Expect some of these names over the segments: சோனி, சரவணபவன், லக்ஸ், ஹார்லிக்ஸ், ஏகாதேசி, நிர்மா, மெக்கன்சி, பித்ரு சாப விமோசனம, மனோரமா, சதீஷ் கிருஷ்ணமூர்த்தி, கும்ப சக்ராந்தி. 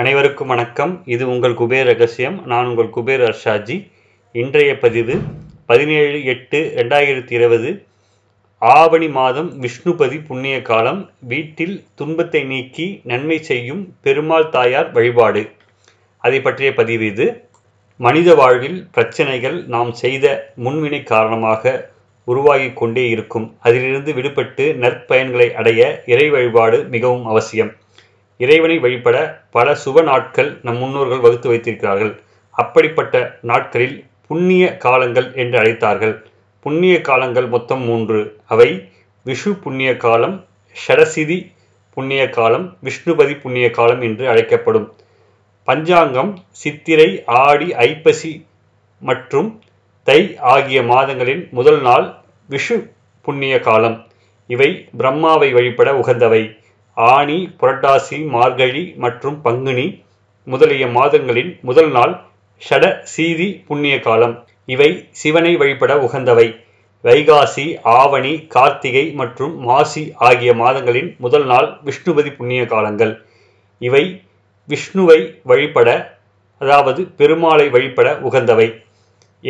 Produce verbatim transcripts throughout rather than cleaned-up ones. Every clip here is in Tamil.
அனைவருக்கும் வணக்கம். இது உங்கள் குபேர் ரகசியம். நான் உங்கள் குபேர் ஹர்ஷாஜி. இன்றைய பதிவு பதினேழு எட்டு ரெண்டாயிரத்தி இருபது ஆவணி மாதம் விஷ்ணுபதி புண்ணிய காலம். வீட்டில் துன்பத்தை நீக்கி நன்மை செய்யும் பெருமாள் தாயார் வழிபாடு, அதை பற்றிய பதிவு இது. மனித வாழ்வில் பிரச்சனைகள் நாம் செய்த முன்வினை காரணமாக உருவாகி கொண்டே இருக்கும். அதிலிருந்து விடுபட்டு நற்பயன்களை அடைய இறை வழிபாடு மிகவும் அவசியம். இறைவனை வழிபட பல சுப நாட்கள் நம் முன்னோர்கள் வகுத்து வைத்திருக்கிறார்கள். அப்படிப்பட்ட நாட்களில் புண்ணிய காலங்கள் என்று அழைத்தார்கள். புண்ணிய காலங்கள் மொத்தம் மூன்று. அவை விஷு புண்ணிய காலம், ஷடசிதி புண்ணிய காலம், விஷ்ணுபதி புண்ணிய காலம் என்று அழைக்கப்படும். பஞ்சாங்கம் சித்திரை, ஆடி, ஐப்பசி மற்றும் தை ஆகிய மாதங்களின் முதல் நாள் விஷு புண்ணிய காலம். இவை பிரம்மாவை வழிபட உகந்தவை. ஆனி, புரட்டாசி, மார்கழி மற்றும் பங்குனி முதலிய மாதங்களின் முதல் நாள் ஷட சீதி புண்ணிய காலம். இவை சிவனை வழிபட உகந்தவை. வைகாசி, ஆவணி, கார்த்திகை மற்றும் மாசி ஆகிய மாதங்களின் முதல் நாள் விஷ்ணுபதி புண்ணிய காலங்கள். இவை விஷ்ணுவை வழிபட, அதாவது பெருமாளை வழிபட உகந்தவை.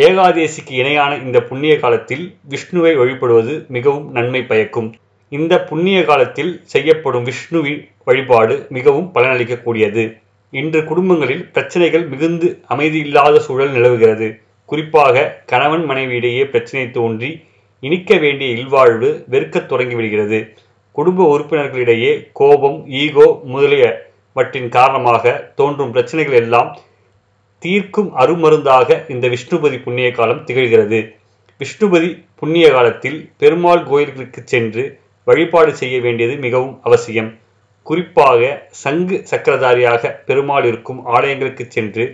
ஏகாதேசிக்கு இணையான இந்த புண்ணிய காலத்தில் விஷ்ணுவை வழிபடுவது மிகவும் நன்மை பயக்கும். இந்த புண்ணிய காலத்தில் செய்யப்படும் விஷ்ணுவின் வழிபாடு மிகவும் பலனளிக்கக்கூடியது. இன்று குடும்பங்களில் பிரச்சனைகள் மிகுந்து அமைதியில்லாத சூழல் நிலவுகிறது. குறிப்பாக கணவன் மனைவியிடையே பிரச்சனை தோன்றி இனிக்க வேண்டிய இல்வாழ்வு வெறுக்கத் தொடங்கிவிடுகிறது. குடும்ப உறுப்பினர்களிடையே கோபம், ஈகோ முதலியவற்றின் காரணமாக தோன்றும் பிரச்சனைகள் எல்லாம் தீர்க்கும் அருமருந்தாக இந்த விஷ்ணுபதி புண்ணிய காலம் திகழ்கிறது. விஷ்ணுபதி புண்ணிய காலத்தில் பெருமாள் கோயில்களுக்கு சென்று வழிபாடு செய்ய வேண்டியது மிகவும் அவசியம். குறிப்பாக சங்கு சக்கரதாரியாக பெருமாள் இருக்கும் ஆலயங்களுக்கு சென்று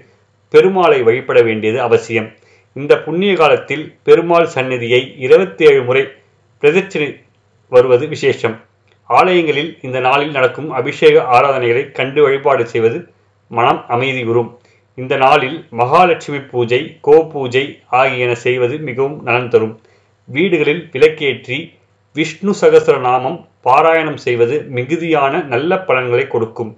பெருமாளை வழிபட வேண்டியது அவசியம். இந்த புண்ணிய காலத்தில் பெருமாள் சந்நிதியை இருபத்தி ஏழு முறை பிரதட்சணை வருவது விசேஷம். ஆலயங்களில் இந்த நாளில் நடக்கும் அபிஷேக ஆராதனைகளை கண்டு வழிபாடு செய்வது மனம் அமைதியுறும். இந்த நாளில் மகாலட்சுமி பூஜை, கோ பூஜை ஆகியன செய்வது மிகவும் நலன் தரும். வீடுகளில் விளக்கேற்றி விஷ்ணு சகஸ்ர நாமம் பாராயணம் செய்வது மிகுதியான நல்ல பலன்களை கொடுக்கும்.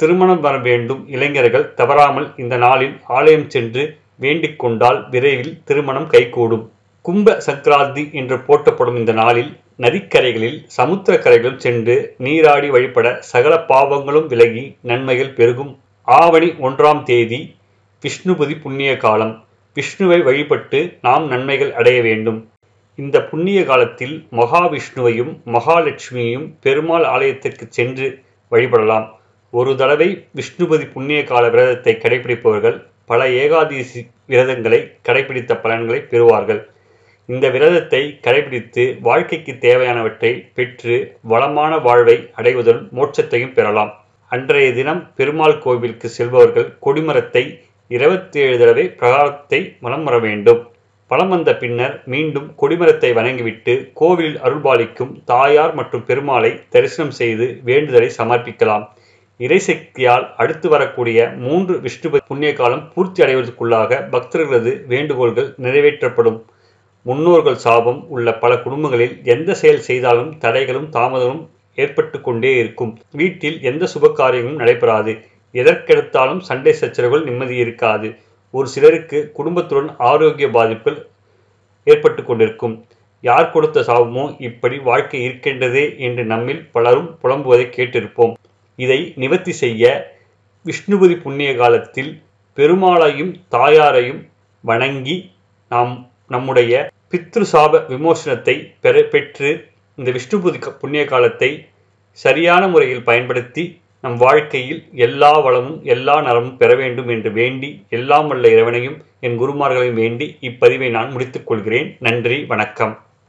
திருமணம் வர வேண்டும் இளைஞர்கள் தவறாமல் இந்த நாளில் ஆலயம் சென்று வேண்டிக் கொண்டால் விரைவில் திருமணம் கைகூடும். கும்ப சக்ராந்தி என்று போற்றப்படும் இந்த நாளில் நதிக்கரைகளில், சமுத்திர கரைகளிலும் சென்று நீராடி வழிபட சகல பாவங்களும் விலகி நன்மைகள் பெருகும். ஆவணி ஒன்றாம் தேதி விஷ்ணுபதி புண்ணிய காலம். விஷ்ணுவை வழிபட்டு நாம் நன்மைகள் அடைய வேண்டும். இந்த புண்ணிய காலத்தில் மகாவிஷ்ணுவையும் மகாலட்சுமியையும் பெருமாள் ஆலயத்திற்கு சென்று வழிபடலாம். ஒரு தடவை விஷ்ணுபதி புண்ணிய கால விரதத்தை கடைபிடிப்பவர்கள் பல ஏகாதேசி விரதங்களை கடைபிடித்த பலன்களை பெறுவார்கள். இந்த விரதத்தை கடைபிடித்து வாழ்க்கைக்கு தேவையானவற்றை பெற்று வளமான வாழ்வை அடைவதுடன் மோட்சத்தையும் பெறலாம். அன்றைய தினம் பெருமாள் கோவிலுக்கு செல்பவர்கள் கொடிமரத்தை இருபத்தி ஏழு தடவை பிரகாரத்தை மலம் வர வேண்டும். பலம் வந்த பின்னர் மீண்டும் கொடிமரத்தை வணங்கிவிட்டு கோவிலில் அருள்பாலிக்கும் தாயார் மற்றும் பெருமாளை தரிசனம் செய்து வேண்டுதலை சமர்ப்பிக்கலாம். இறைசக்தியால் அடுத்து வரக்கூடிய மூன்று விஷ்ணுபதி புண்ணிய காலம் பூர்த்தி அடைவதற்குள்ளாக பக்தர்களது வேண்டுகோள்கள் நிறைவேற்றப்படும். முன்னோர்கள் சாபம் உள்ள பல குடும்பங்களில் எந்த செயல் செய்தாலும் தடைகளும் தாமதமும் ஏற்பட்டு கொண்டே இருக்கும். வீட்டில் எந்த சுப காரியங்களும் நடைபெறாது. எதற்கெடுத்தாலும் சண்டை சச்சரவுகள் நிம்மதி இருக்காது. ஒரு சிலருக்கு குடும்பத்துடன் ஆரோக்கிய பாதிப்புகள் ஏற்பட்டு கொண்டிருக்கும். யார் கொடுத்த சாபமோ இப்படி வாழ்க்கை இருக்கின்றதே என்று நம்மில் பலரும் புலம்புவதை கேட்டிருப்போம். இதை நிவர்த்தி செய்ய விஷ்ணுபதி புண்ணிய காலத்தில் பெருமாளையும் தாயாரையும் வணங்கி நாம் நம்முடைய பித்ரு சாப விமோசனத்தை பெற பெற்று இந்த விஷ்ணுபதி புண்ணிய காலத்தை சரியான முறையில் பயன்படுத்தி நம் வாழ்க்கையில் எல்லா வளமும் எல்லா நலமும் பெற வேண்டும் என்று வேண்டி, எல்லாம் வல்ல இறைவனையும் என் குருமார்களையும் வேண்டி இப்பதிவை நான் முடித்துக் கொள்கிறேன். நன்றி, வணக்கம்.